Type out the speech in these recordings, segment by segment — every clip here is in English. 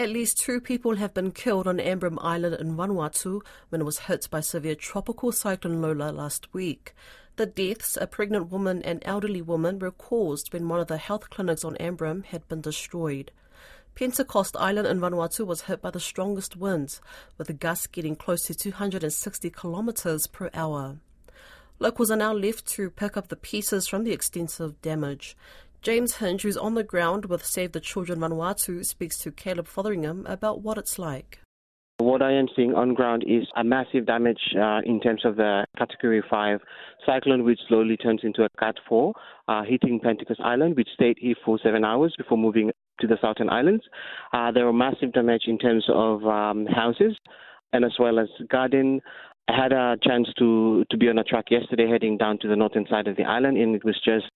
At least 2 people have been killed on Ambrym Island in Vanuatu when it was hit by severe tropical cyclone Lola last week. The deaths, a pregnant woman and elderly woman, were caused when one of the health clinics on Ambrym had been destroyed. Pentecost Island in Vanuatu was hit by the strongest winds, with the gusts getting close to 260 kilometres per hour. Locals are now left to pick up the pieces from the extensive damage. James Hinch, who's on the ground with Save the Children Vanuatu, speaks to Caleb Fotheringham about what it's like. What I am seeing on ground is a massive damage in terms of the Category 5 cyclone, which slowly turns into a Cat 4, hitting Pentecost Island, which stayed here for 7 hours before moving to the southern islands. There were massive damage in terms of houses and as well as garden. I had a chance to be on a truck yesterday heading down to the northern side of the island, and it was just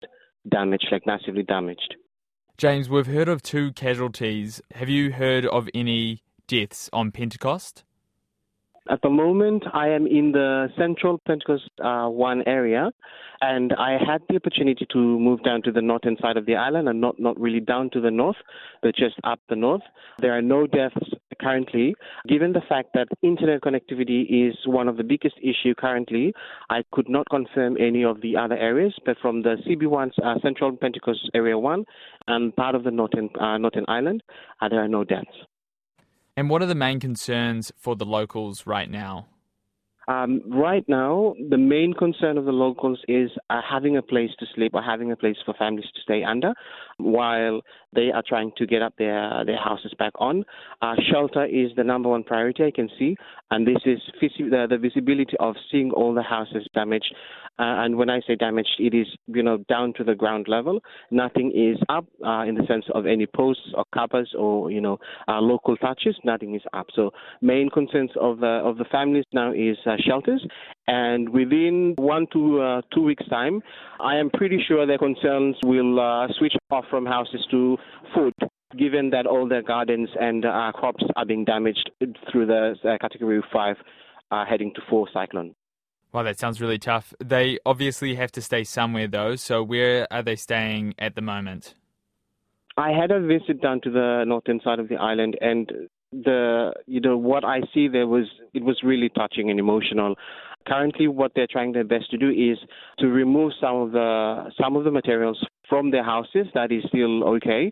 damaged, like massively damaged. James, we've heard of 2 casualties. Have you heard of any deaths on Pentecost? At the moment, I am in the central Pentecost 1 area, and I had the opportunity to move down to the northern side of the island, and not really down to the north, but just up the north. There are no deaths currently. Given the fact that internet connectivity is one of the biggest issues currently, I could not confirm any of the other areas, but from the CB1's central Pentecost Area 1 and part of the northern island, there are no deaths. And what are the main concerns for the locals right now? Right now, the main concern of the locals is having a place to sleep or having a place for families to stay under while they are trying to get up their houses back on. Shelter is the number one priority I can see, and this is the visibility of seeing all the houses damaged. And when I say damaged, it is down to the ground level. Nothing is up in the sense of any posts or covers or local touches. Nothing is up. So main concerns of the families now is shelters, and within 1 to 2 weeks' time, I am pretty sure their concerns will switch off from houses to food, given that all their gardens and crops are being damaged through the Category 5 heading to 4 cyclone. Wow, that sounds really tough. They obviously have to stay somewhere, though, so where are they staying at the moment? I had a visit down to the northern side of the island, and what I see there was really touching and emotional. Currently, what they're trying their best to do is to remove some of the materials from their houses that is still okay,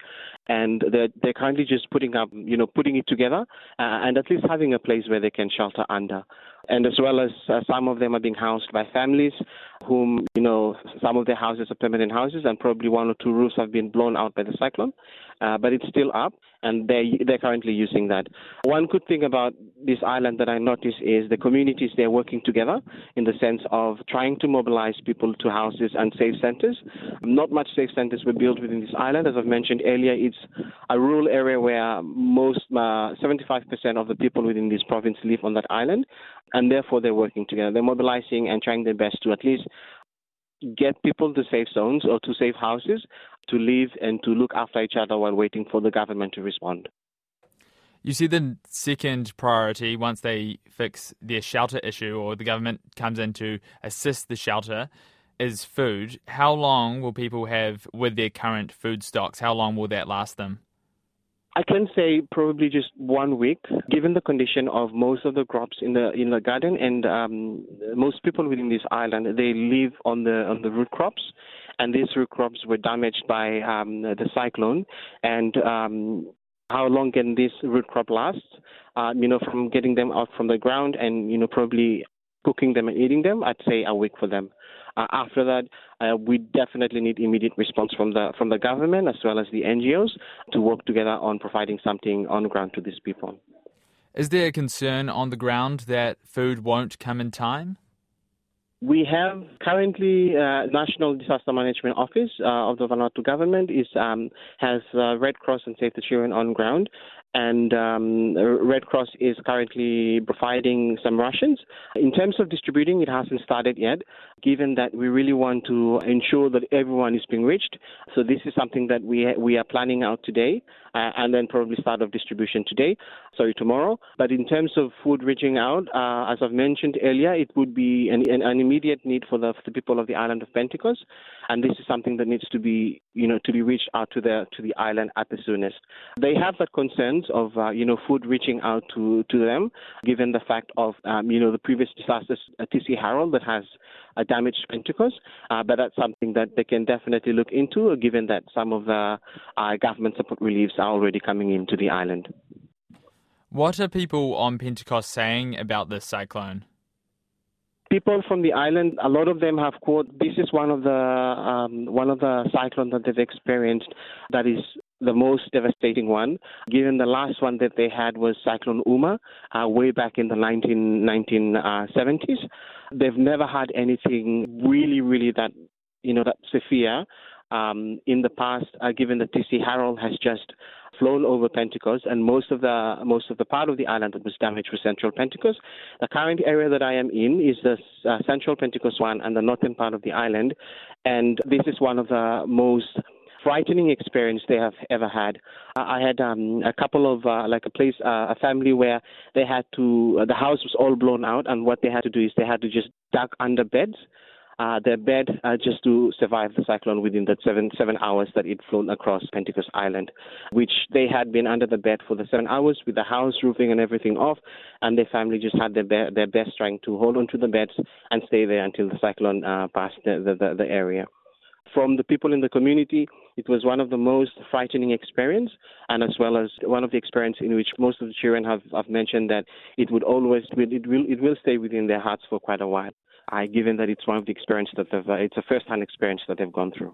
and they're currently just putting it together and at least having a place where they can shelter under. And as well as some of them are being housed by families whom, some of their houses are permanent houses, and probably 1 or 2 roofs have been blown out by the cyclone, but it's still up, and they're currently using that. One good thing about this island that I notice is the communities, they're working together in the sense of trying to mobilize people to houses and safe centers. Not much safe centers were built within this island. As I've mentioned earlier, it's a rural area where most 75% of the people within this province live on that island. And therefore, they're working together. They're mobilizing and trying their best to at least get people to safe zones or to safe houses to live and to look after each other while waiting for the government to respond. You see, the second priority, once they fix their shelter issue or the government comes in to assist the shelter, is food. How long will people have with their current food stocks? How long will that last them? I can say probably just 1 week, given the condition of most of the crops in the garden, and most people within this island, they live on the root crops, and these root crops were damaged by the cyclone. And how long can this root crop last? From getting them out from the ground and probably cooking them and eating them, I'd say a week for them. After that, we definitely need immediate response from the government as well as the NGOs to work together on providing something on the ground to these people. Is there a concern on the ground that food won't come in time? We have currently National Disaster Management Office of the Vanuatu government has Red Cross and Save the Children on ground, and Red Cross is currently providing some rations. In terms of distributing, it hasn't started yet, given that we really want to ensure that everyone is being reached. So this is something that we are planning out today, and then probably start of distribution tomorrow. But in terms of food reaching out, as I've mentioned earlier, it would be an immediate need for the people of the island of Pentecost. And this is something that needs to be, to be reached out to the island at the soonest. They have that concerns of, food reaching out to them, given the fact of, the previous disasters, T.C. Harold, that has damaged Pentecost. But that's something that they can definitely look into, given that some of the government support reliefs are already coming into the island. What are people on Pentecost saying about this cyclone? People from the island, a lot of them have called this is one of the cyclones that they've experienced that is the most devastating one, given the last one that they had was Cyclone Uma way back in the 1970s. They've never had anything really that, that severe in the past, given that T.C. Harold has just flown over Pentecost, and most of the part of the island that was damaged was central Pentecost. The current area that I am in is the central Pentecost one and the northern part of the island, and this is one of the most frightening experience they have ever had. I had a couple of a family where they had to the house was all blown out, and what they had to do is they had to just duck under beds. Their bed just to survive the cyclone within the seven hours that it flown across Pentecost Island, which they had been under the bed for the 7 hours with the house roofing and everything off, and their family just had their best trying to hold onto the beds and stay there until the cyclone passed the area. From the people in the community, it was one of the most frightening experience, and as well as one of the experience in which most of the children have mentioned that it will stay within their hearts for quite a while. Given that it's one of the experiences that it's a first-hand experience that they've gone through.